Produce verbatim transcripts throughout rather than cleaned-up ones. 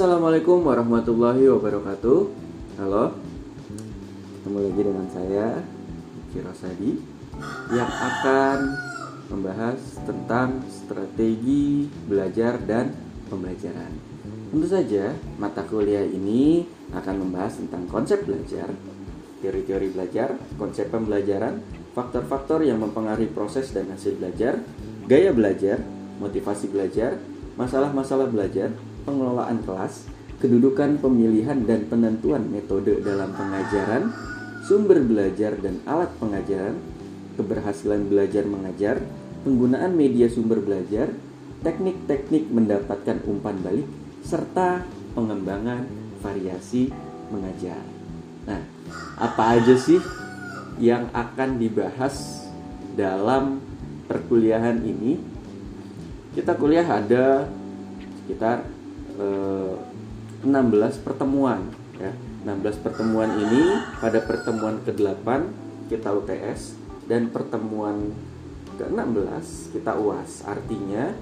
Assalamualaikum warahmatullahi wabarakatuh. Halo, ketemu lagi dengan saya Kiki Rosadi yang akan membahas tentang strategi belajar dan pembelajaran. Tentu saja mata kuliah ini akan membahas tentang konsep belajar, teori-teori belajar, konsep pembelajaran, faktor-faktor yang mempengaruhi proses dan hasil belajar, gaya belajar, motivasi belajar, masalah-masalah belajar, pengelolaan kelas, kedudukan pemilihan dan penentuan metode dalam pengajaran, sumber belajar dan alat pengajaran, keberhasilan belajar mengajar, penggunaan media sumber belajar, teknik-teknik mendapatkan umpan balik, serta pengembangan variasi mengajar. Nah, apa aja sih yang akan dibahas dalam perkuliahan ini? Kita kuliah ada sekitar enam belas pertemuan ya. enam belas pertemuan ini pada pertemuan kedelapan kita U T S dan pertemuan keenam belas kita U A S. Artinya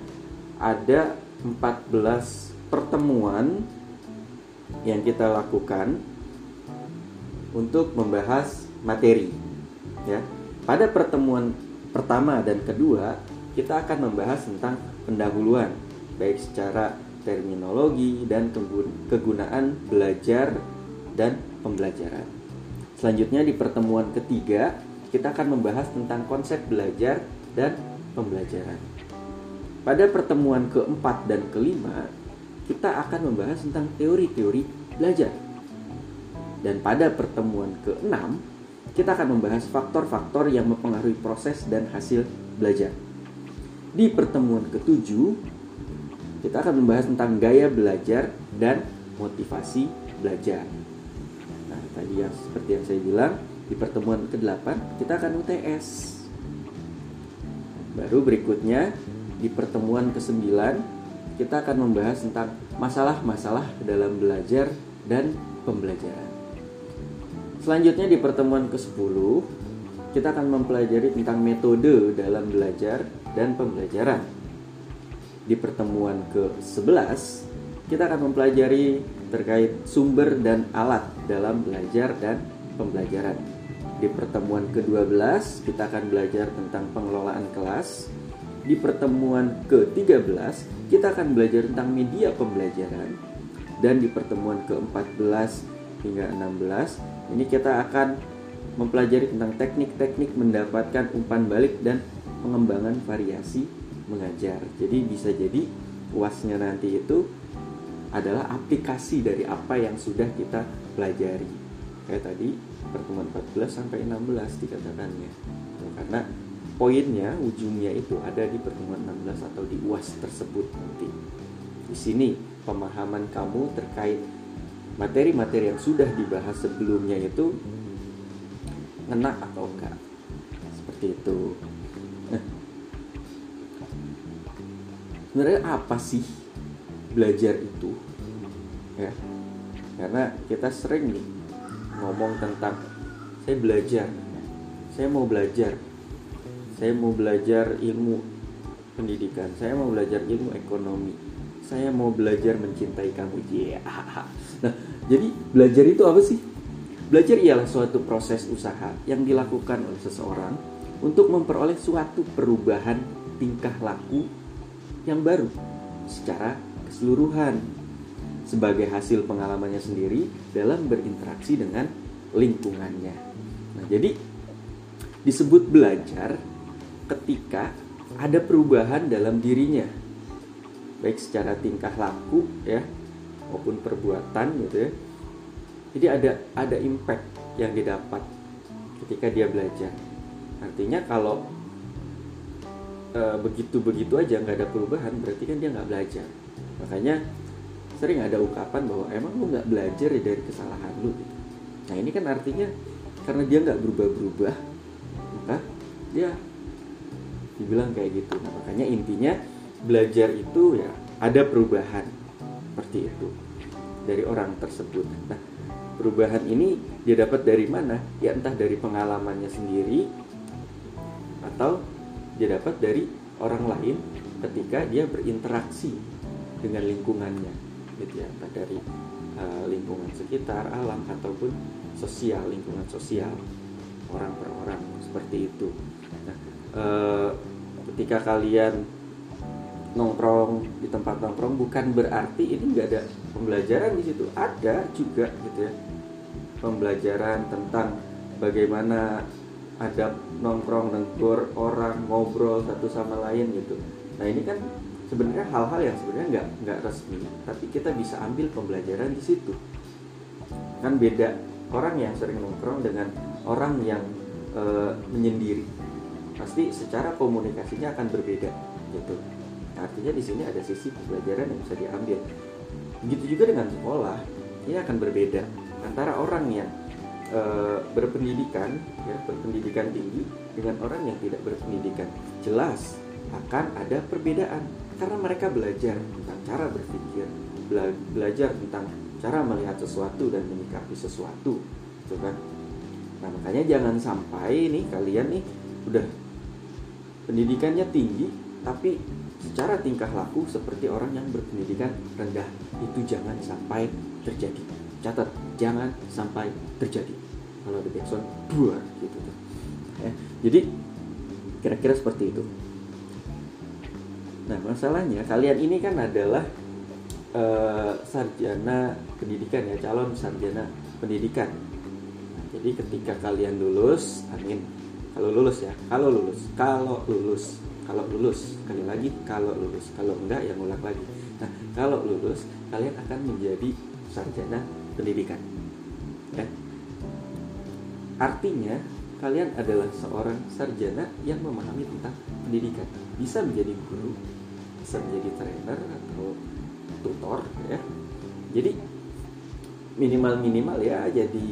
ada empat belas pertemuan yang kita lakukan untuk membahas materi ya. Pada pertemuan pertama dan kedua kita akan membahas tentang pendahuluan baik secara terminologi dan kegunaan belajar dan pembelajaran. Selanjutnya di pertemuan ketiga kita akan membahas tentang konsep belajar dan pembelajaran. Pada pertemuan keempat dan kelima kita akan membahas tentang teori-teori belajar. Dan pada pertemuan keenam kita akan membahas faktor-faktor yang mempengaruhi proses dan hasil belajar. Di pertemuan ketujuh kita akan membahas tentang gaya belajar dan motivasi belajar. Nah, tadi yang seperti yang saya bilang, di pertemuan kedelapan kita akan U T S. Baru berikutnya, di pertemuan kesembilan kita akan membahas tentang masalah-masalah dalam belajar dan pembelajaran. Selanjutnya di pertemuan kesepuluh kita akan mempelajari tentang metode dalam belajar dan pembelajaran. Di pertemuan kesebelas, kita akan mempelajari terkait sumber dan alat dalam belajar dan pembelajaran. Di pertemuan kedua belas, kita akan belajar tentang pengelolaan kelas. Di pertemuan ketiga belas, kita akan belajar tentang media pembelajaran. Dan di pertemuan keempat belas hingga enam belas, ini kita akan mempelajari tentang teknik-teknik mendapatkan umpan balik dan pengembangan variasi mengajar. Jadi bisa jadi U A S-nya nanti itu adalah aplikasi dari apa yang sudah kita pelajari. Kayak tadi pertemuan empat belas sampai enam belas dikatakannya. Nah, karena poinnya ujungnya itu ada di pertemuan enam belas atau di U A S tersebut nanti. Di sini pemahaman kamu terkait materi-materi yang sudah dibahas sebelumnya itu ngena atau enggak. Seperti itu. Nah, sebenarnya apa sih belajar itu? Ya, karena kita sering nih ngomong tentang saya belajar, saya mau belajar, saya mau belajar ilmu pendidikan, saya mau belajar ilmu ekonomi, saya mau belajar mencintai kamu. Yeah. Nah, jadi belajar itu apa sih? Belajar ialah suatu proses usaha yang dilakukan oleh seseorang untuk memperoleh suatu perubahan tingkah laku yang baru secara keseluruhan sebagai hasil pengalamannya sendiri dalam berinteraksi dengan lingkungannya. Nah, jadi disebut belajar ketika ada perubahan dalam dirinya baik secara tingkah laku ya maupun perbuatan gitu ya. Jadi ada ada impact yang didapat ketika dia belajar. Artinya kalau begitu-begitu aja nggak ada perubahan berarti kan dia nggak belajar. Makanya sering ada ungkapan bahwa emang lu nggak belajar ya dari kesalahan lu. Nah ini kan artinya karena dia nggak berubah-berubah maka dia dibilang kayak gitu. Nah makanya intinya belajar itu ya ada perubahan seperti itu dari orang tersebut. Nah perubahan ini dia dapat dari mana? Ya entah dari pengalamannya sendiri atau dia dapat dari orang lain ketika dia berinteraksi dengan lingkungannya. gitu ya, entah dari uh, lingkungan sekitar, alam, ataupun sosial, lingkungan sosial, orang per orang, seperti itu. Nah, uh, ketika kalian nongkrong di tempat nongkrong, bukan berarti ini nggak ada pembelajaran di situ, ada juga gitu ya, pembelajaran tentang bagaimana adab nongkrong, negur orang, ngobrol satu sama lain gitu. Nah ini kan sebenarnya hal-hal yang sebenarnya nggak nggak resmi, tapi kita bisa ambil pembelajaran di situ. Kan beda orang yang sering nongkrong dengan orang yang e, menyendiri, pasti secara komunikasinya akan berbeda gitu. Artinya di sini ada sisi pembelajaran yang bisa diambil. Begitu juga dengan sekolah, ini akan berbeda antara orang yang E, berpendidikan, ya, berpendidikan tinggi dengan orang yang tidak berpendidikan. Jelas akan ada perbedaan karena mereka belajar tentang cara berpikir, bela- belajar tentang cara melihat sesuatu dan menyikapi sesuatu, gitu kan? Nah makanya jangan sampai nih kalian nih udah pendidikannya tinggi tapi secara tingkah laku seperti orang yang berpendidikan rendah. Itu jangan sampai terjadi. Catat, jangan sampai terjadi. Kalau ada backsound dua gitu tuh. Ya, jadi kira-kira seperti itu. Nah, masalahnya kalian ini kan adalah e, sarjana pendidikan ya, calon sarjana pendidikan. Nah, jadi ketika kalian lulus, amin. Kalau lulus ya, kalau lulus, kalau lulus, kalau lulus, sekali lagi kalau lulus. Kalau enggak ya ngulang lagi. Nah, kalau lulus kalian akan menjadi sarjana pendidikan, ya. Artinya kalian adalah seorang sarjana yang memahami tentang pendidikan. Bisa menjadi guru, bisa menjadi trainer atau tutor, ya. Jadi minimal-minimal ya jadi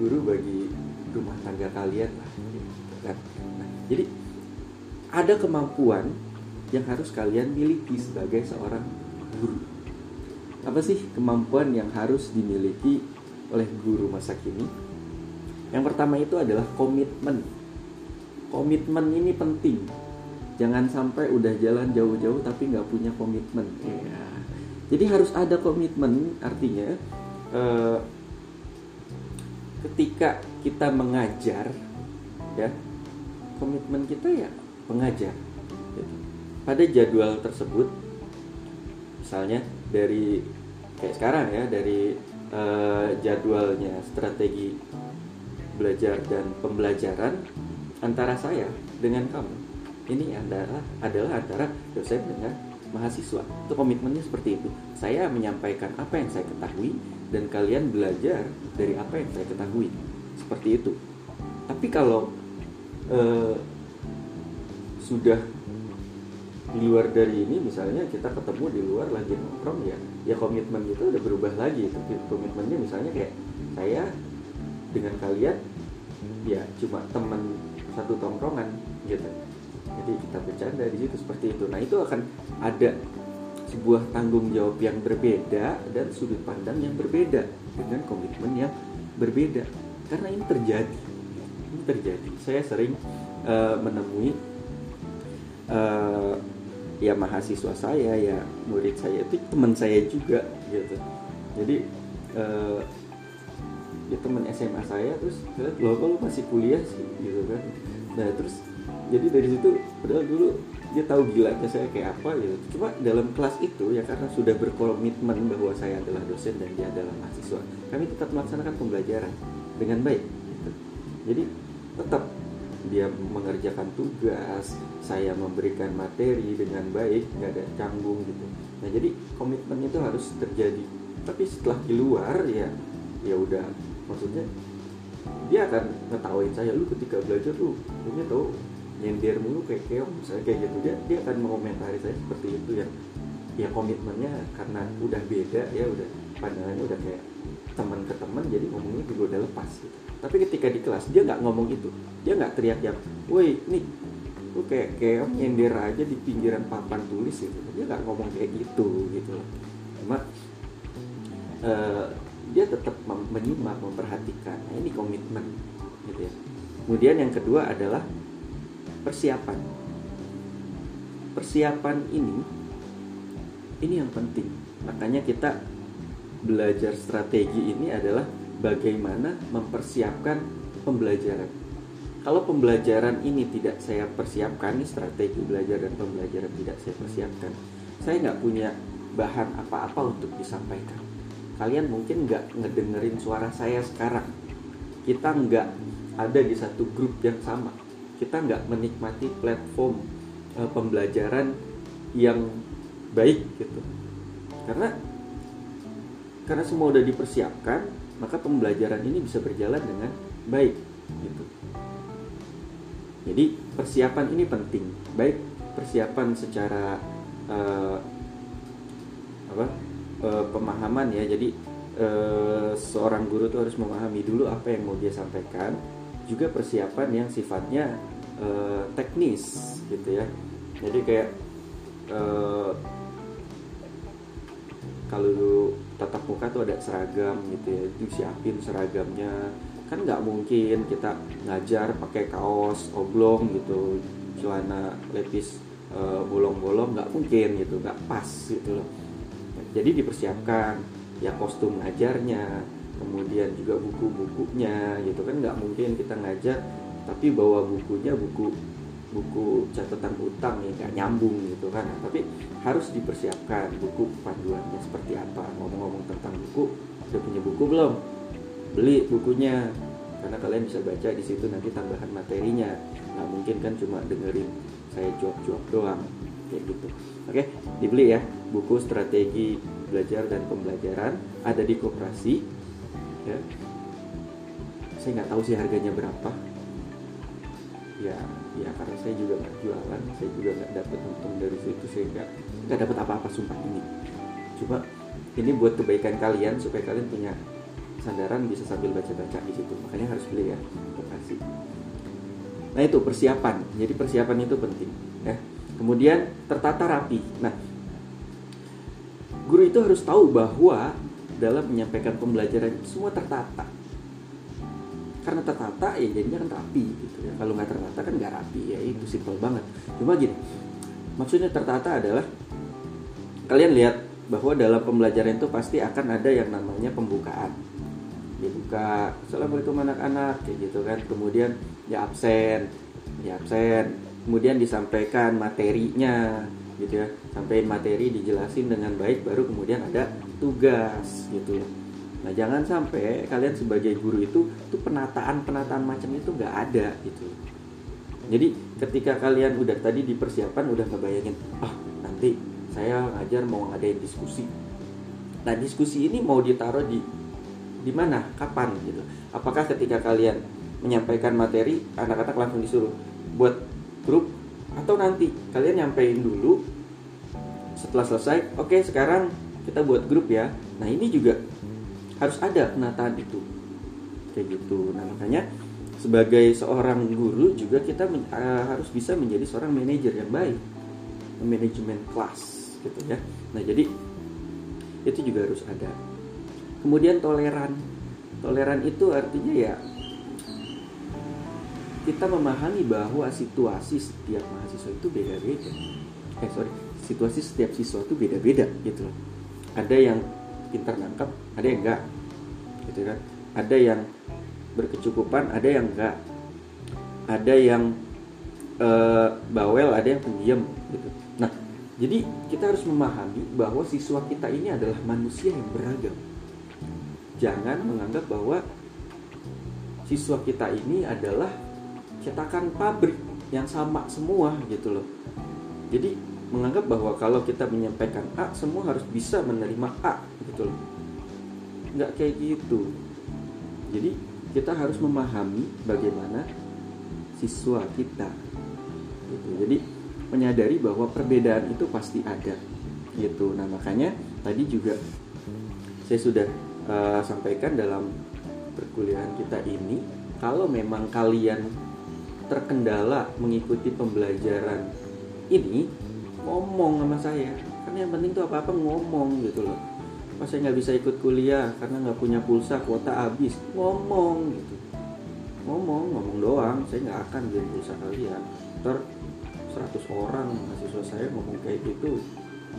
guru bagi rumah tangga kalian lah, kan? Nah, jadi ada kemampuan yang harus kalian miliki sebagai seorang guru. Apa sih kemampuan yang harus dimiliki oleh guru masa kini? Yang pertama itu adalah komitmen. Komitmen ini penting. Jangan sampai udah jalan jauh-jauh tapi nggak punya komitmen. Ya. Jadi harus ada komitmen. Artinya eh, ketika kita mengajar, ya komitmen kita ya pengajar. Pada jadwal tersebut, misalnya dari kayak sekarang ya, dari eh, jadwalnya strategi belajar dan pembelajaran antara saya dengan kamu ini adalah adalah antara dosen dengan mahasiswa. Itu komitmennya seperti itu. Saya menyampaikan apa yang saya ketahui dan kalian belajar dari apa yang saya ketahui, seperti itu. Tapi kalau eh, sudah di luar dari ini, misalnya kita ketemu di luar lagi nongkrong ya, ya komitmen itu udah berubah lagi. Komitmennya misalnya kayak saya dengan kalian ya cuma teman satu tongkrongan gitu. Jadi kita bercanda di situ, seperti itu. Nah itu akan ada sebuah tanggung jawab yang berbeda dan sudut pandang yang berbeda dengan komitmen yang berbeda. Karena ini terjadi, ini terjadi. Saya sering uh, menemui uh, ya mahasiswa saya, ya murid saya, itu teman saya juga gitu. Jadi eh, ya teman S M A saya, terus loh kok lu masih kuliah sih gitu kan. Nah terus jadi dari situ, padahal dulu dia tahu gilanya saya kayak apa gitu. Cuma dalam kelas itu ya karena sudah berkomitmen bahwa saya adalah dosen dan dia adalah mahasiswa, kami tetap melaksanakan pembelajaran dengan baik gitu. Jadi tetap dia mengerjakan tugas, saya memberikan materi dengan baik, nggak ada canggung gitu. Nah jadi komitmen itu harus terjadi. Tapi setelah di luar ya, ya udah, maksudnya dia akan ngetawain saya, lu ketika belajar lu, lu nya tau nyender mulu kayak keong, misalnya kayak gitu. Dia dia akan mengomentari saya seperti itu ya. Ya komitmennya karena udah beda ya, udah pandangannya udah kayak teman ke teman, jadi ngomongnya juga udah lepas gitu. Tapi ketika di kelas dia nggak ngomong itu, dia nggak teriak yang, woi nih, lu kayak kayak nyender aja di pinggiran papan tulis gitu. Dia nggak ngomong kayak gitu gitu. Cuma uh, dia tetap mem- menyimak, memperhatikan. Nah, ini komitmen gitu ya. Kemudian yang kedua adalah persiapan. Persiapan ini, ini yang penting. Makanya kita belajar strategi ini adalah bagaimana mempersiapkan pembelajaran. Kalau pembelajaran ini tidak saya persiapkan, nih strategi belajar dan pembelajaran tidak saya persiapkan, saya nggak punya bahan apa-apa untuk disampaikan. Kalian mungkin nggak ngedengerin suara saya sekarang. Kita nggak ada di satu grup yang sama. Kita nggak menikmati platform e, pembelajaran yang baik gitu. Karena karena semua udah dipersiapkan, maka pembelajaran ini bisa berjalan dengan baik gitu. Jadi persiapan ini penting. Baik persiapan secara e, apa? E, pemahaman ya. Jadi e, seorang guru tuh harus memahami dulu apa yang mau dia sampaikan. Juga persiapan yang sifatnya e, teknis gitu ya. Jadi kayak e, kalau tatap muka tuh ada seragam gitu ya, disiapin seragamnya. Kan nggak mungkin kita ngajar pakai kaos oblong gitu, celana lepis e, bolong-bolong, nggak mungkin gitu, nggak pas gitu loh. Jadi dipersiapkan ya kostum ngajarnya, kemudian juga buku-bukunya gitu kan. Nggak mungkin kita ngajar tapi bawa bukunya buku buku catatan utang ya, nggak nyambung gitu kan. Tapi harus dipersiapkan buku panduannya seperti apa. Ngomong-ngomong tentang buku, udah punya buku belum? Beli bukunya, karena kalian bisa baca di situ nanti tambahan materinya. Nah mungkin kan cuma dengerin saya jawab-jawab doang kayak gitu. Oke, dibeli ya buku strategi belajar dan pembelajaran, ada di koperasi ya. Saya nggak tahu sih harganya berapa ya. Ya karena saya juga nggak jualan, saya juga nggak dapat untung dari situ, saya nggak nggak dapat apa-apa sumpah ini. Cuma ini buat kebaikan kalian supaya kalian punya sandaran bisa sambil baca-baca di situ. Makanya harus beli ya, koperasi. Nah itu persiapan. Jadi persiapan itu penting ya. Kemudian tertata rapi. Nah guru itu harus tahu bahwa dalam menyampaikan pembelajaran semua tertata. Karena tertata ya jadinya kan rapi gitu ya. Kalau nggak tertata kan nggak rapi ya, itu simpel banget. Cuma gini, maksudnya tertata adalah kalian lihat bahwa dalam pembelajaran itu pasti akan ada yang namanya pembukaan. Dibuka, assalamualaikum anak-anak kayak gitu kan. Kemudian ya absen, ya absen. Kemudian disampaikan materinya gitu ya. Sampaikan materi, dijelasin dengan baik, baru kemudian ada tugas gitu ya. Nah jangan sampai kalian sebagai guru itu tuh penataan-penataan macam itu nggak ada gitu. Jadi ketika kalian udah tadi di persiapan udah ngebayangin, ah nanti saya ngajar mau ngadain diskusi. Nah diskusi ini mau ditaruh di di mana, kapan gitu. Apakah ketika kalian menyampaikan materi anak-anak langsung disuruh buat grup, atau nanti kalian nyampein dulu setelah selesai, oke okay, sekarang kita buat grup ya. Nah ini juga harus ada penataan itu kayak gitu. Nah makanya sebagai seorang guru juga kita men- uh, harus bisa menjadi seorang manajer yang baik, manajemen kelas gitu ya. Nah jadi itu juga harus ada. Kemudian toleran. Toleran itu artinya ya kita memahami bahwa situasi setiap mahasiswa itu beda-beda. Eh sorry, situasi setiap siswa itu beda-beda gitu loh. Ada yang pintar nangkap, ada yang enggak gitu kan. Ada yang berkecukupan, ada yang enggak. Ada yang e, bawel, ada yang pendiam gitu. Nah jadi kita harus memahami bahwa siswa kita ini adalah manusia yang beragam. Jangan menganggap bahwa siswa kita ini adalah cetakan pabrik yang sama semua gitu loh. Jadi menganggap bahwa kalau kita menyampaikan A, semua harus bisa menerima A gitu loh. Nggak kayak gitu. Jadi kita harus memahami bagaimana siswa kita gitu. Jadi menyadari bahwa perbedaan itu pasti ada gitu. Nah makanya tadi juga saya sudah uh, sampaikan dalam perkuliahan kita ini, kalau memang kalian terkendala mengikuti pembelajaran ini, ngomong sama saya. Karena yang penting tuh apa-apa ngomong gitu loh. Pas saya nggak bisa ikut kuliah karena nggak punya pulsa, kuota habis, ngomong gitu. Ngomong, ngomong doang. Saya nggak akan beli pulsa kalian. Ter seratus orang mahasiswa saya ngomong kayak gitu,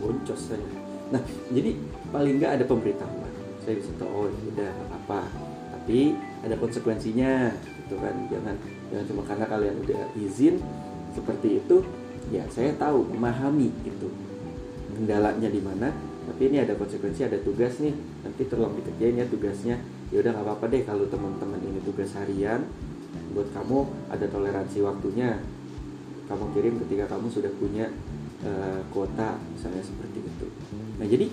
boncos saya. Nah jadi paling nggak ada pemberitahuan. saya bisa tahu, oh udah apa, tapi ada konsekuensinya gitu kan. Jangan jangan cuma karena kalian udah izin seperti itu ya saya tahu, memahami gitu kendalanya di mana, tapi ini ada konsekuensi, ada tugas nih nanti tolong dikerjain ya tugasnya. Ya udah nggak apa-apa deh kalau teman-teman ini tugas harian, buat kamu ada toleransi waktunya, kamu kirim ketika kamu sudah punya uh, kuota misalnya seperti itu. Nah jadi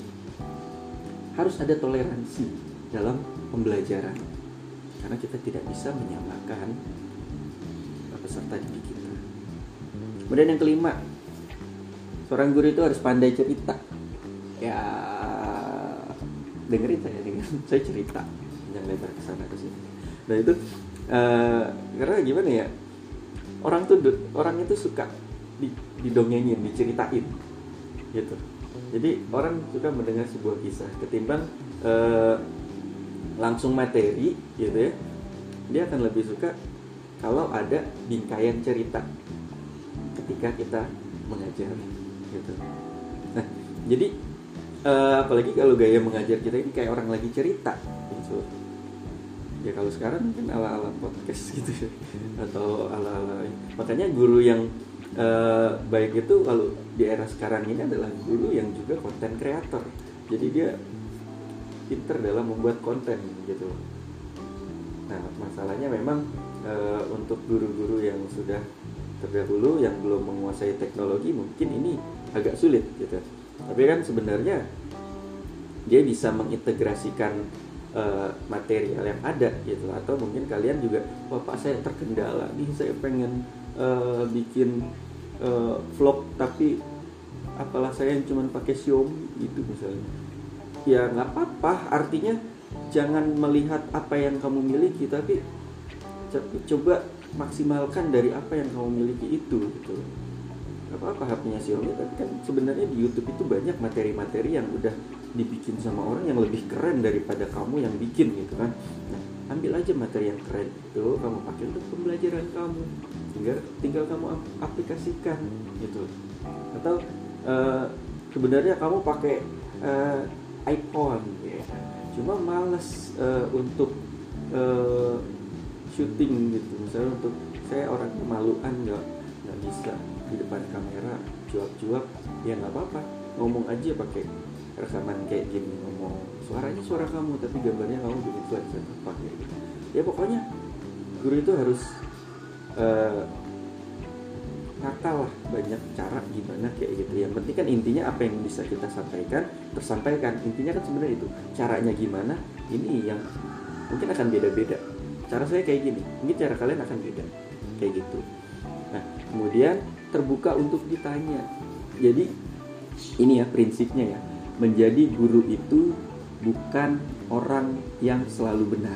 harus ada toleransi dalam pembelajaran karena kita tidak bisa menyamakan peserta didik kita. Kemudian yang kelima, seorang guru itu harus pandai cerita. Ya dengerin saya, dengerin saya cerita yang lebar kesana kesini. Nah itu uh, karena gimana ya, orang tuh orang itu suka didongengin, diceritain gitu. Jadi orang suka mendengar sebuah kisah ketimbang eh, langsung materi gitu ya. Dia akan lebih suka kalau ada bingkaian cerita ketika kita mengajar gitu. Nah, jadi eh, apalagi kalau gaya mengajar kita ini kayak orang lagi cerita gitu. Ya kalau sekarang mungkin ala-ala podcast gitu atau ala-ala. Makanya guru yang Uh, baik itu kalau di era sekarang ini adalah guru yang juga konten kreator. Jadi dia pinter dalam membuat konten gitu. Nah masalahnya memang uh, untuk guru-guru yang sudah terdahulu yang belum menguasai teknologi mungkin ini agak sulit gitu. Tapi kan sebenarnya dia bisa mengintegrasikan uh, material yang ada gitu. Atau mungkin kalian juga, wah pak saya terkendala nih, saya pengen Uh, bikin uh, vlog tapi apalah saya yang cuman pakai Xiaomi gitu misalnya. Ya nggak apa-apa, artinya jangan melihat apa yang kamu miliki tapi coba maksimalkan dari apa yang kamu miliki itu gitu. Nggak apa-apa H P-nya Xiaomi tapi kan sebenarnya di YouTube itu banyak materi-materi yang udah dibikin sama orang yang lebih keren daripada kamu yang bikin gitu kan. Nah, ambil aja materi yang keren itu kamu pakai untuk pembelajaran kamu, tinggal tinggal kamu aplikasikan gitu. Atau uh, sebenarnya kamu pakai uh, iPhone ya, cuma malas uh, untuk uh, syuting gitu. Misalnya untuk saya orangnya maluan, nggak nggak bisa di depan kamera cuap-cuap, ya nggak apa-apa, ngomong aja pakai rekaman kayak gini, ngomong suaranya suara kamu tapi gambarnya kamu bikin flat apa gitu. Ya pokoknya guru itu harus uh, kata lah banyak cara gimana kayak gitu. Yang penting kan intinya apa yang bisa kita sampaikan tersampaikan. Intinya kan sebenarnya itu caranya gimana, ini yang mungkin akan beda-beda. Cara saya kayak gini, mungkin cara kalian akan beda kayak gitu. Nah kemudian terbuka untuk ditanya. Jadi ini ya prinsipnya ya, menjadi guru itu bukan orang yang selalu benar.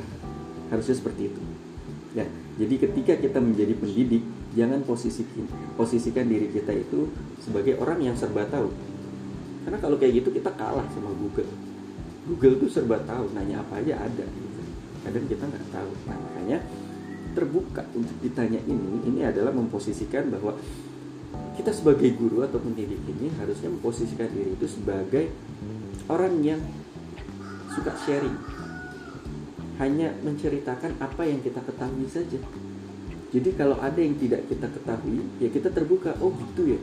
Harusnya seperti itu. Ya, jadi ketika kita menjadi pendidik, jangan posisikan posisikan diri kita itu sebagai orang yang serba tahu. Karena kalau kayak gitu kita kalah sama Google. Google tuh serba tahu, nanya apa aja ada gitu. Kadang kita nggak tahu. Nah, makanya terbuka untuk ditanya ini, ini adalah memposisikan bahwa kita sebagai guru atau pendidik ini harusnya memposisikan diri itu sebagai orang yang suka sharing, hanya menceritakan apa yang kita ketahui saja. Jadi kalau ada yang tidak kita ketahui, ya kita terbuka. Oh gitu ya,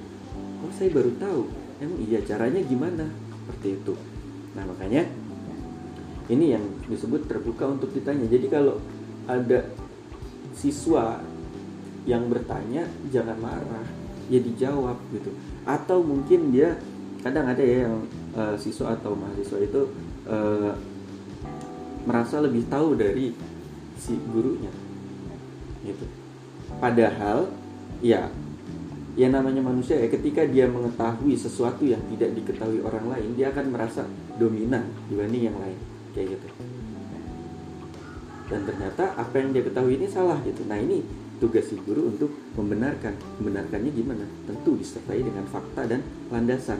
oh saya baru tahu. Emang iya caranya gimana? Seperti itu. Nah makanya ini yang disebut terbuka untuk ditanya. Jadi kalau ada siswa yang bertanya, jangan marah, ya dijawab gitu. Atau mungkin dia kadang ada ya yang uh, siswa atau mahasiswa itu uh, merasa lebih tahu dari si gurunya gitu. Padahal ya ya namanya manusia ya, ketika dia mengetahui sesuatu yang tidak diketahui orang lain, dia akan merasa dominan dibanding yang lain kayak gitu. Dan ternyata apa yang dia ketahui ini salah gitu. Nah ini tugas si guru untuk membenarkan. Membenarkannya gimana? Tentu disertai dengan fakta dan landasan.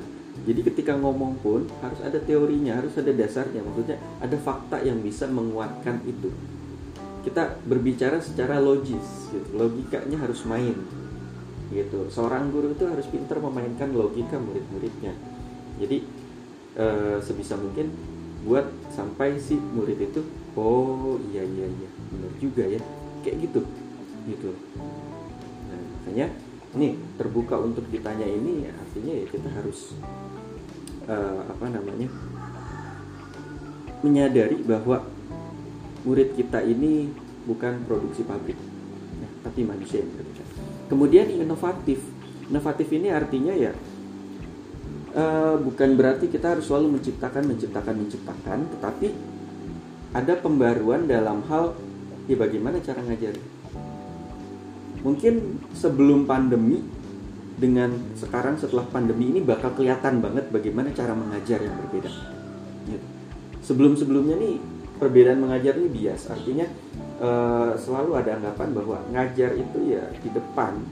Jadi ketika ngomong pun harus ada teorinya, harus ada dasarnya. Maksudnya ada fakta yang bisa menguatkan itu. Kita berbicara secara logis gitu. Logikanya harus main gitu. Seorang guru itu harus pintar memainkan logika murid-muridnya. Jadi eh, sebisa mungkin buat sampai si murid itu oh iya iya iya benar juga ya kayak gitu gitu. Nah makanya nih terbuka untuk ditanya ini ya, artinya ya kita harus uh, apa namanya menyadari bahwa murid kita ini bukan produksi pabrik, nah, tapi manusia yang berbeda. Kemudian inovatif, inovatif ini artinya ya uh, bukan berarti kita harus selalu menciptakan, menciptakan, menciptakan, tetapi ada pembaruan dalam hal ya bagaimana cara ngajarin. Mungkin sebelum pandemi dengan sekarang setelah pandemi ini bakal kelihatan banget bagaimana cara mengajar yang berbeda. Sebelum-sebelumnya nih perbedaan mengajar ini bias, artinya eh, selalu ada anggapan bahwa ngajar itu ya di depan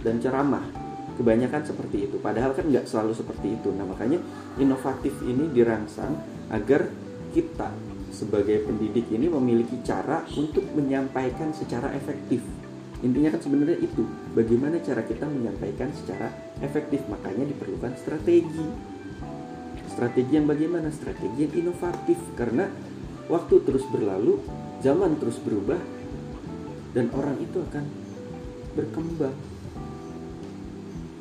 dan ceramah, kebanyakan seperti itu. Padahal kan nggak selalu seperti itu. Nah makanya inovatif ini dirangsang agar kita sebagai pendidik ini memiliki cara untuk menyampaikan secara efektif. Intinya kan sebenarnya itu, bagaimana cara kita menyampaikan secara efektif. Makanya diperlukan strategi. Strategi yang bagaimana? Strategi yang inovatif. Karena waktu terus berlalu, zaman terus berubah, dan orang itu akan berkembang.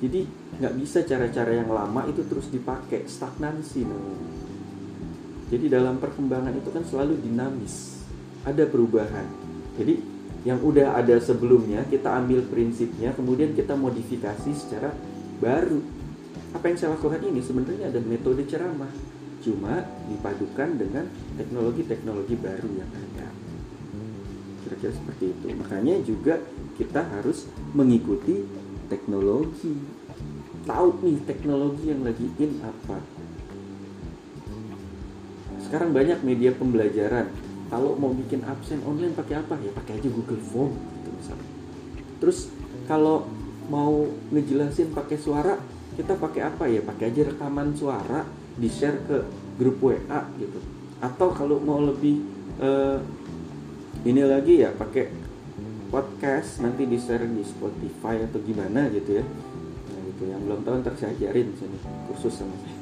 Jadi gak bisa cara-cara yang lama itu terus dipakai, stagnansi namanya. Jadi dalam perkembangan itu kan selalu dinamis, ada perubahan. Jadi yang udah ada sebelumnya kita ambil prinsipnya, kemudian kita modifikasi secara baru. Apa yang saya lakukan ini sebenarnya ada metode ceramah, cuma dipadukan dengan teknologi-teknologi baru yang ada. Kira-kira seperti itu. Makanya juga kita harus mengikuti teknologi. Tahu nih teknologi yang lagi in apa. Sekarang banyak media pembelajaran. Kalau mau bikin absen online pakai apa? Ya pakai aja Google Form gitu misalnya. Terus kalau mau ngejelasin pakai suara, kita pakai apa? Ya pakai aja rekaman suara di-share ke grup W A gitu. Atau kalau mau lebih eh, ini lagi ya pakai podcast, nanti di-share di Spotify atau gimana gitu ya. Nah, gitu yang belum tahu ntar saya ajarin sini kursus sama saya.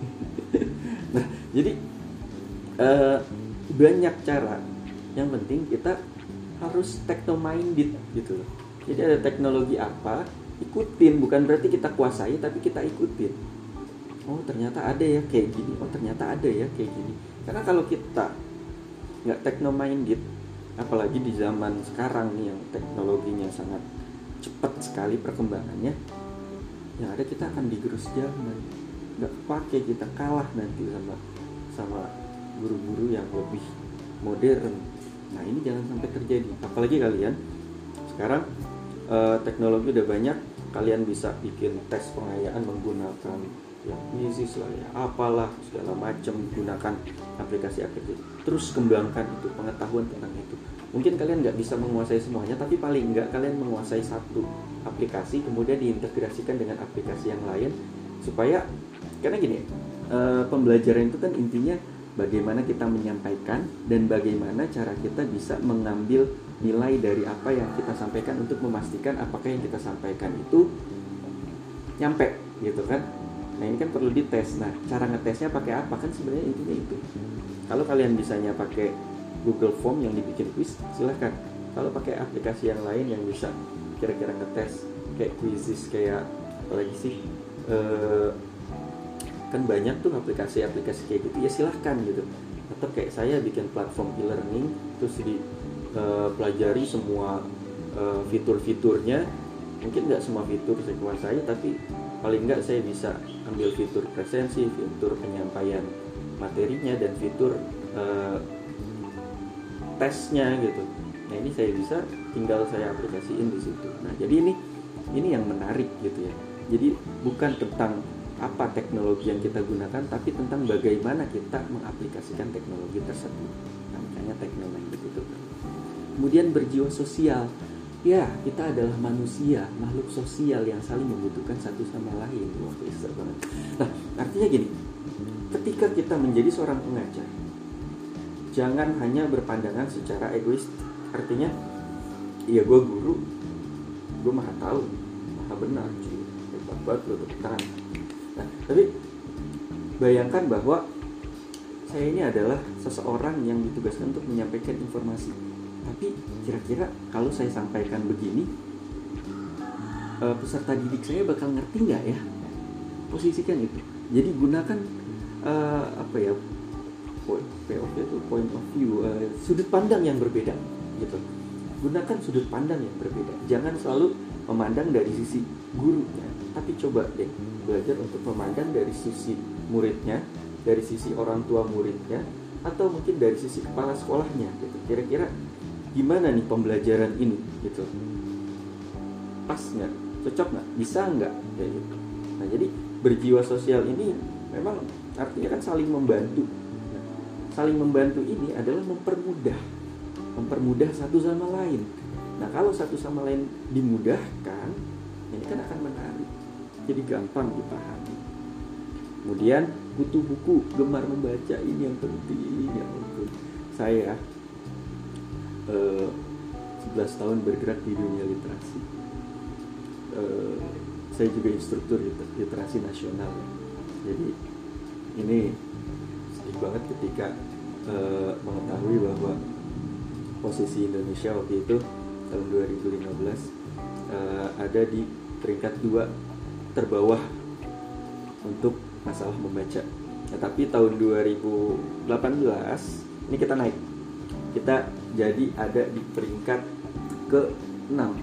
Nah, jadi eh, banyak cara. Yang penting kita harus techno-minded gitu loh. Jadi ada teknologi apa, ikutin. Bukan berarti kita kuasai, tapi kita ikutin. Oh ternyata ada ya kayak gini, oh ternyata ada ya kayak gini. Karena kalau kita gak techno-minded, apalagi di zaman sekarang nih yang teknologinya sangat cepat sekali perkembangannya, yang ada kita akan digerus zaman. Gak pakai, kita kalah nanti sama sama guru-guru yang lebih modern. Nah ini jangan sampai terjadi. Apalagi kalian sekarang e, teknologi udah banyak. Kalian bisa bikin tes pengayaan menggunakan ya misis lah ya apalah segala macam, gunakan aplikasi-aplikasi. Terus kembangkan itu pengetahuan tentang itu. Mungkin kalian nggak bisa menguasai semuanya, tapi paling nggak kalian menguasai satu aplikasi, kemudian diintegrasikan dengan aplikasi yang lain supaya karena gini e, pembelajaran itu kan intinya bagaimana kita menyampaikan dan bagaimana cara kita bisa mengambil nilai dari apa yang kita sampaikan untuk memastikan apakah yang kita sampaikan itu nyampe gitu kan. Nah ini kan perlu dites. Nah cara ngetesnya pakai apa kan sebenarnya intinya itu. Kalau kalian bisanya pakai Google Form yang dibikin quiz silahkan. Kalau pakai aplikasi yang lain yang bisa kira-kira ngetes kayak quizzes kayak apa lagi sih uh, kan banyak tuh aplikasi-aplikasi kayak gitu ya silahkan gitu. Atau kayak saya bikin platform e-learning terus dipelajari uh, semua uh, fitur-fiturnya. Mungkin nggak semua fitur saya kuasai, tapi paling nggak saya bisa ambil fitur presensi, fitur penyampaian materinya, dan fitur uh, tesnya gitu. Nah ini saya bisa tinggal saya aplikasiin di situ. Nah jadi ini ini yang menarik gitu ya. Jadi bukan tentang apa teknologi yang kita gunakan, tapi tentang bagaimana kita mengaplikasikan teknologi tersebut. Nah, makanya teknologi itu. Kemudian berjiwa sosial. Ya, kita adalah manusia, makhluk sosial yang saling membutuhkan satu sama lain. Wah, besar banget. Nah, artinya gini. Ketika kita menjadi seorang pengajar, jangan hanya berpandangan secara egois. Artinya, ya gue guru, gue maha tahu, maha benar, cuy. Hebat banget lo, tangan. Nah, tapi bayangkan bahwa saya ini adalah seseorang yang ditugaskan untuk menyampaikan informasi. Tapi kira-kira kalau saya sampaikan begini, uh, peserta didik saya bakal ngerti nggak ya? Posisikan itu. Jadi gunakan uh, apa ya? P O V itu point of view, uh, sudut pandang yang berbeda, gitu. Gunakan sudut pandang yang berbeda. Jangan selalu memandang dari sisi gurunya, tapi coba deh belajar untuk memandang dari sisi muridnya, dari sisi orang tua muridnya, atau mungkin dari sisi kepala sekolahnya, gitu. Kira-kira gimana nih pembelajaran ini, gitu? Pas nggak? Cocok nggak? Bisa nggak? Kayak gitu. Nah, jadi berjiwa sosial ini memang artinya kan saling membantu. Saling membantu ini adalah mempermudah, mempermudah satu sama lain. Nah, kalau satu sama lain dimudahkan, ini kan akan menarik, jadi gampang dipahami. Kemudian butuh buku, gemar membaca, ini yang penting. Ya, saya eh, sebelas tahun bergerak di dunia literasi. Eh, saya juga instruktur literasi nasional. Jadi ini sedih banget ketika eh, mengetahui bahwa posisi Indonesia waktu itu tahun dua ribu lima belas uh, ada di peringkat dua terbawah untuk masalah membaca. Ya, tapi tahun dua ribu delapan belas ini kita naik. Kita jadi ada di peringkat keenam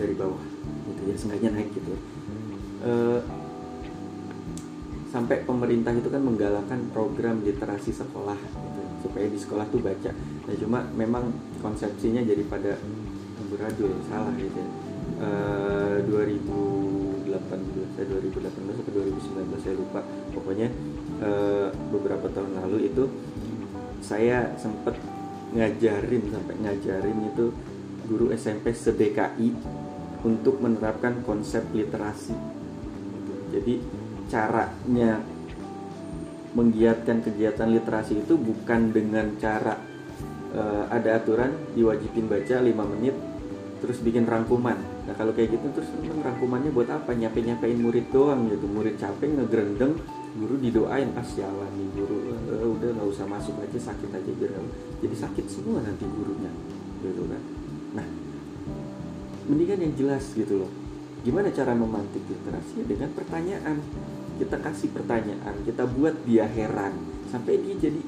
dari bawah. Gitu ya, sengaja naik gitu. Uh, sampai pemerintah itu kan menggalakkan program literasi sekolah gitu, supaya di sekolah tuh baca. Nah, cuma memang konsepsinya jadi pada beradu salah gitu ya. uh, dua ribu delapan belas atau dua ribu sembilan belas saya lupa, pokoknya uh, beberapa tahun lalu itu saya sempet ngajarin sampai ngajarin itu guru S M P se-D K I untuk menerapkan konsep literasi. Jadi caranya menggiatkan kegiatan literasi itu bukan dengan cara uh, ada aturan diwajibin baca lima menit terus bikin rangkuman. Nah, kalau kayak gitu terus memang rangkumannya buat apa? Nyape-nyapein murid doang gitu. Murid capek ngegerendeng, guru didoain, ah sialan nih guru, uh, udah enggak usah masuk aja, sakit aja gerendeng. Jadi sakit semua nanti gurunya. Gitu kan. Nah, mendingan yang jelas gitu loh. Gimana cara memantik literasi? Dengan pertanyaan. Kita kasih pertanyaan, kita buat dia heran sampai dia jadi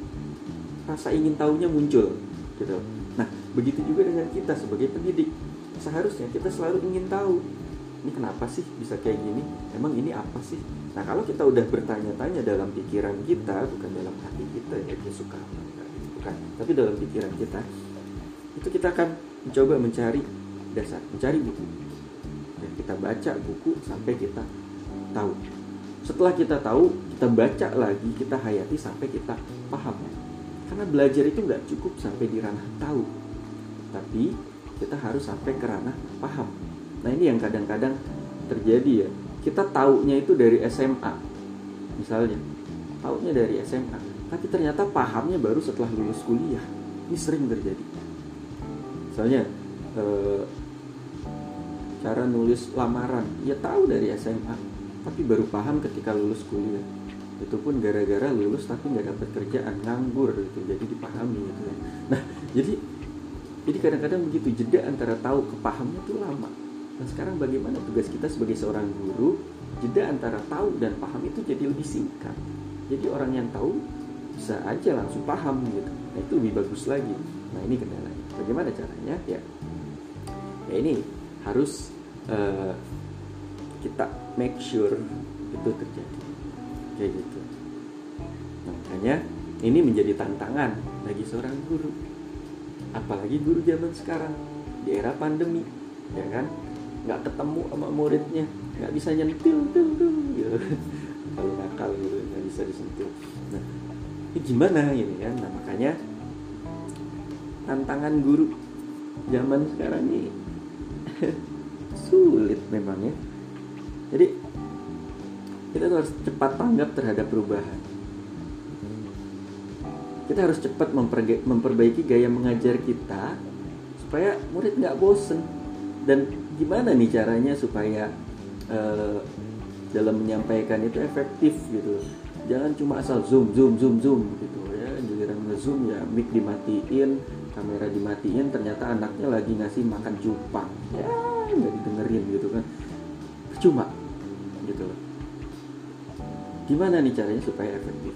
rasa ingin tahunya muncul gitu. Nah, begitu juga dengan kita sebagai pendidik. Seharusnya kita selalu ingin tahu, ini kenapa sih bisa kayak gini? Emang ini apa sih? Nah, kalau kita udah bertanya-tanya dalam pikiran kita, bukan dalam hati kita, ya dia suka apa enggak, bukan, tapi dalam pikiran kita, itu kita akan mencoba mencari dasar, mencari buku. Dan kita baca buku sampai kita tahu. Setelah kita tahu, kita baca lagi, kita hayati sampai kita paham. Karena belajar itu nggak cukup sampai di ranah tahu, tapi kita harus sampai ke ranah paham. Nah, ini yang kadang-kadang terjadi ya. Kita taunya itu dari S M A, misalnya. Taunya dari S M A, tapi ternyata pahamnya baru setelah lulus kuliah. Ini sering terjadi. Misalnya, eh, cara nulis lamaran, ya tahu dari S M A, tapi baru paham ketika lulus kuliah. Itu pun gara-gara lulus tapi nggak dapat kerjaan, nganggur gitu. Jadi dipahami gitu ya. Nah, jadi jadi kadang-kadang begitu, jeda antara tahu ke pahamnya itu lama. Nah, sekarang bagaimana tugas kita sebagai seorang guru? Jeda antara tahu dan paham itu jadi lebih singkat. Jadi orang yang tahu bisa aja langsung paham gitu. Nah, itu lebih bagus lagi. Nah, ini kendalanya. Bagaimana caranya? Ya, ya ini harus uh, kita make sure itu terjadi kayak gitu. Nah, makanya ini menjadi tantangan bagi seorang guru, apalagi guru zaman sekarang di era pandemi, ya kan, nggak ketemu sama muridnya, nggak bisa nyentil tuh gitu. Kalau nakal gitu nggak bisa disentil. Nah, ini gimana ini kan? Nah, makanya tantangan guru zaman sekarang ini sulit memang ya. Jadi kita harus cepat tanggap terhadap perubahan. Kita harus cepat memperga- memperbaiki gaya mengajar kita supaya murid nggak bosen. Dan gimana nih caranya supaya uh, dalam menyampaikan itu efektif gitu. Jangan cuma asal zoom zoom zoom zoom gitu ya. Zoom ya, mic dimatiin, kamera dimatiin, ternyata anaknya lagi ngasih makan cupang, ya nggak didengerin gitu kan, percuma gitu loh. Gimana nih caranya supaya efektif?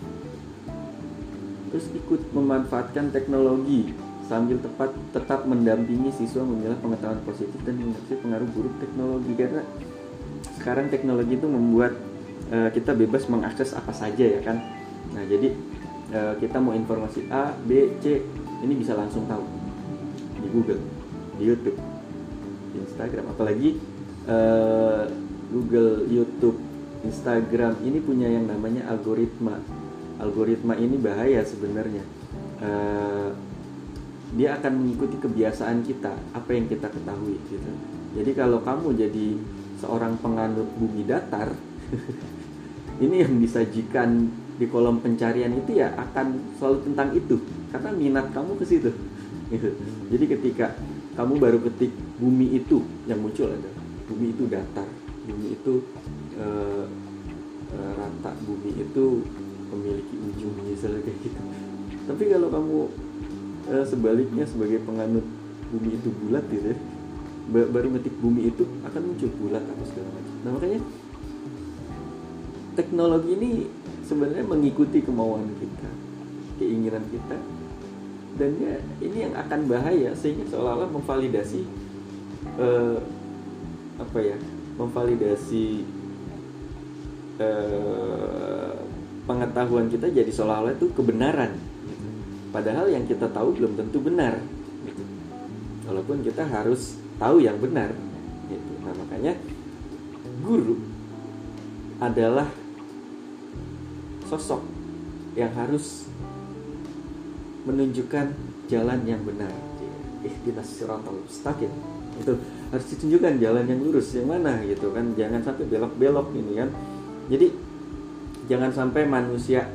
Terus ikut memanfaatkan teknologi sambil tepat tetap mendampingi siswa memilah pengetahuan positif dan mengatasi pengaruh buruk teknologi, karena sekarang teknologi itu membuat uh, kita bebas mengakses apa saja ya kan. Nah jadi uh, kita mau informasi A, B, C ini bisa langsung tahu di Google, di YouTube, di Instagram, apalagi uh, Google, YouTube, Instagram ini punya yang namanya algoritma. Algoritma ini bahaya sebenarnya. Uh, dia akan mengikuti kebiasaan kita, apa yang kita ketahui gitu. Jadi kalau kamu jadi seorang penganut bumi datar ini yang disajikan di kolom pencarian itu ya akan selalu tentang itu karena minat kamu ke situ gitu. Jadi ketika kamu baru ketik bumi itu, yang muncul adalah bumi itu datar, bumi itu eh, rata, bumi itu memiliki ujung misalnya kayak gitu. Tapi kalau kamu sebaliknya sebagai penganut bumi itu bulat gitu ya, baru ngetik bumi itu akan muncul bulat atau segala macam. Nah makanya teknologi ini sebenarnya mengikuti kemauan kita, keinginan kita, dan ya ini yang akan bahaya, sehingga seolah-olah memvalidasi eh, apa ya memvalidasi eh, pengetahuan kita, jadi seolah-olah itu kebenaran. Padahal yang kita tahu belum tentu benar gitu. Walaupun kita harus tahu yang benar gitu. Nah makanya guru adalah sosok yang harus menunjukkan jalan yang benar. Ihdinas siratal mustaqim, itu harus ditunjukkan jalan yang lurus yang mana gitu kan. Jangan sampai belok-belok ini kan. Jadi jangan sampai manusia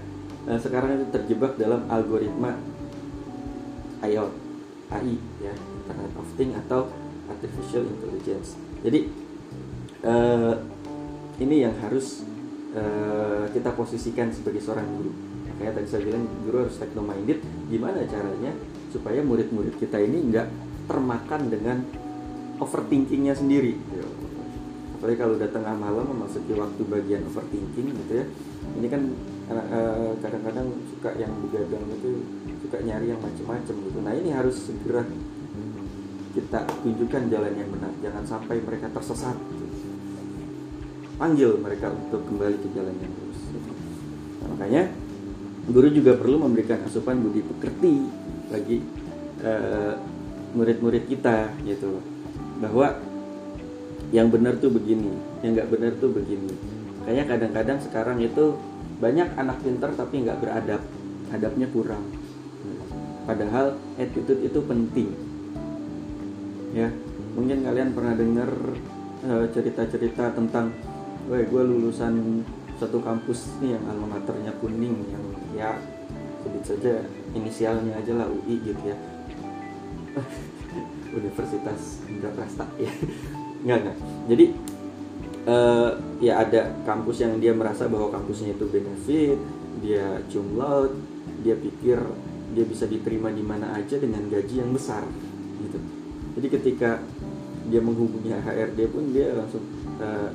nah sekarang itu terjebak dalam algoritma A I ya, Internet of Things atau Artificial Intelligence. Jadi eh, ini yang harus eh, kita posisikan sebagai seorang guru. Kayak tadi saya bilang guru harus techno-minded. Gimana caranya supaya murid-murid kita ini nggak termakan dengan overthinkingnya sendiri. Apalagi kalau udah tengah malam memasuki waktu bagian overthinking gitu ya. Ini kan kadang-kadang suka yang begadang itu suka nyari yang macam-macam gitu. Nah ini harus segera kita tunjukkan jalan yang benar. Jangan sampai mereka tersesat. Panggil mereka untuk kembali ke jalan yang lurus. Nah, makanya guru juga perlu memberikan asupan budi pekerti bagi uh, murid-murid kita gitu, bahwa yang benar tuh begini, yang nggak benar tuh begini. Kayaknya kadang-kadang sekarang itu banyak anak pintar tapi nggak beradab, adabnya kurang. Padahal attitude itu penting. Ya, mungkin kalian pernah dengar uh, cerita-cerita tentang, wah gue lulusan satu kampus nih yang alma maternya kuning, yang ya sebut saja inisialnya aja lah U I gitu ya, Universitas Indraprasta ya, nggak nggak. Jadi Uh, ya ada kampus yang dia merasa bahwa kampusnya itu benefit, dia cumlaud, dia pikir dia bisa diterima di mana aja dengan gaji yang besar gitu. Jadi ketika dia menghubungi H R D pun dia langsung uh,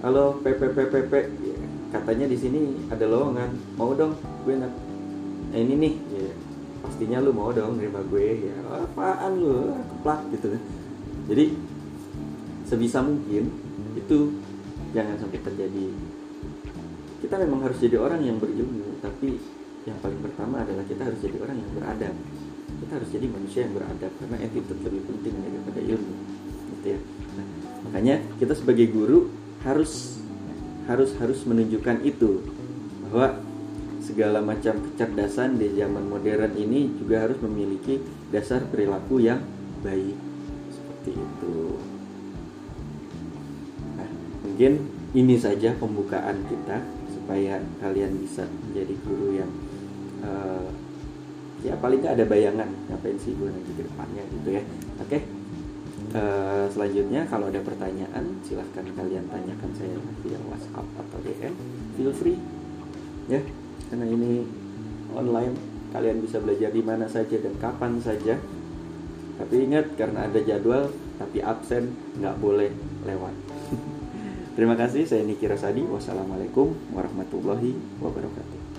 halo P P P P P, katanya di sini ada lowongan, mau dong gue nak nah, ini nih ya, pastinya lu mau dong nerima gue ya, apaan lu keplak gitu. Jadi sebisa mungkin itu jangan sampai terjadi. Kita memang harus jadi orang yang berilmu, tapi yang paling pertama adalah kita harus jadi orang yang beradab. Kita harus jadi manusia yang beradab, karena attitude lebih penting daripada ilmu gitu ya. Nah, makanya kita sebagai guru harus harus harus menunjukkan itu, bahwa segala macam kecerdasan di zaman modern ini juga harus memiliki dasar perilaku yang baik, seperti itu. Mungkin ini saja pembukaan kita supaya kalian bisa menjadi guru yang uh, ya paling nggak ada bayangan ngapain sih gue nanti ke depannya gitu ya. Oke, okay. uh, selanjutnya kalau ada pertanyaan silahkan kalian tanyakan saya via WhatsApp atau D M, feel free ya, karena ini online kalian bisa belajar di mana saja dan kapan saja. Tapi ingat, karena ada jadwal, tapi absen nggak boleh lewat. Terima kasih, saya Kiki Rosadi. Wassalamualaikum warahmatullahi wabarakatuh.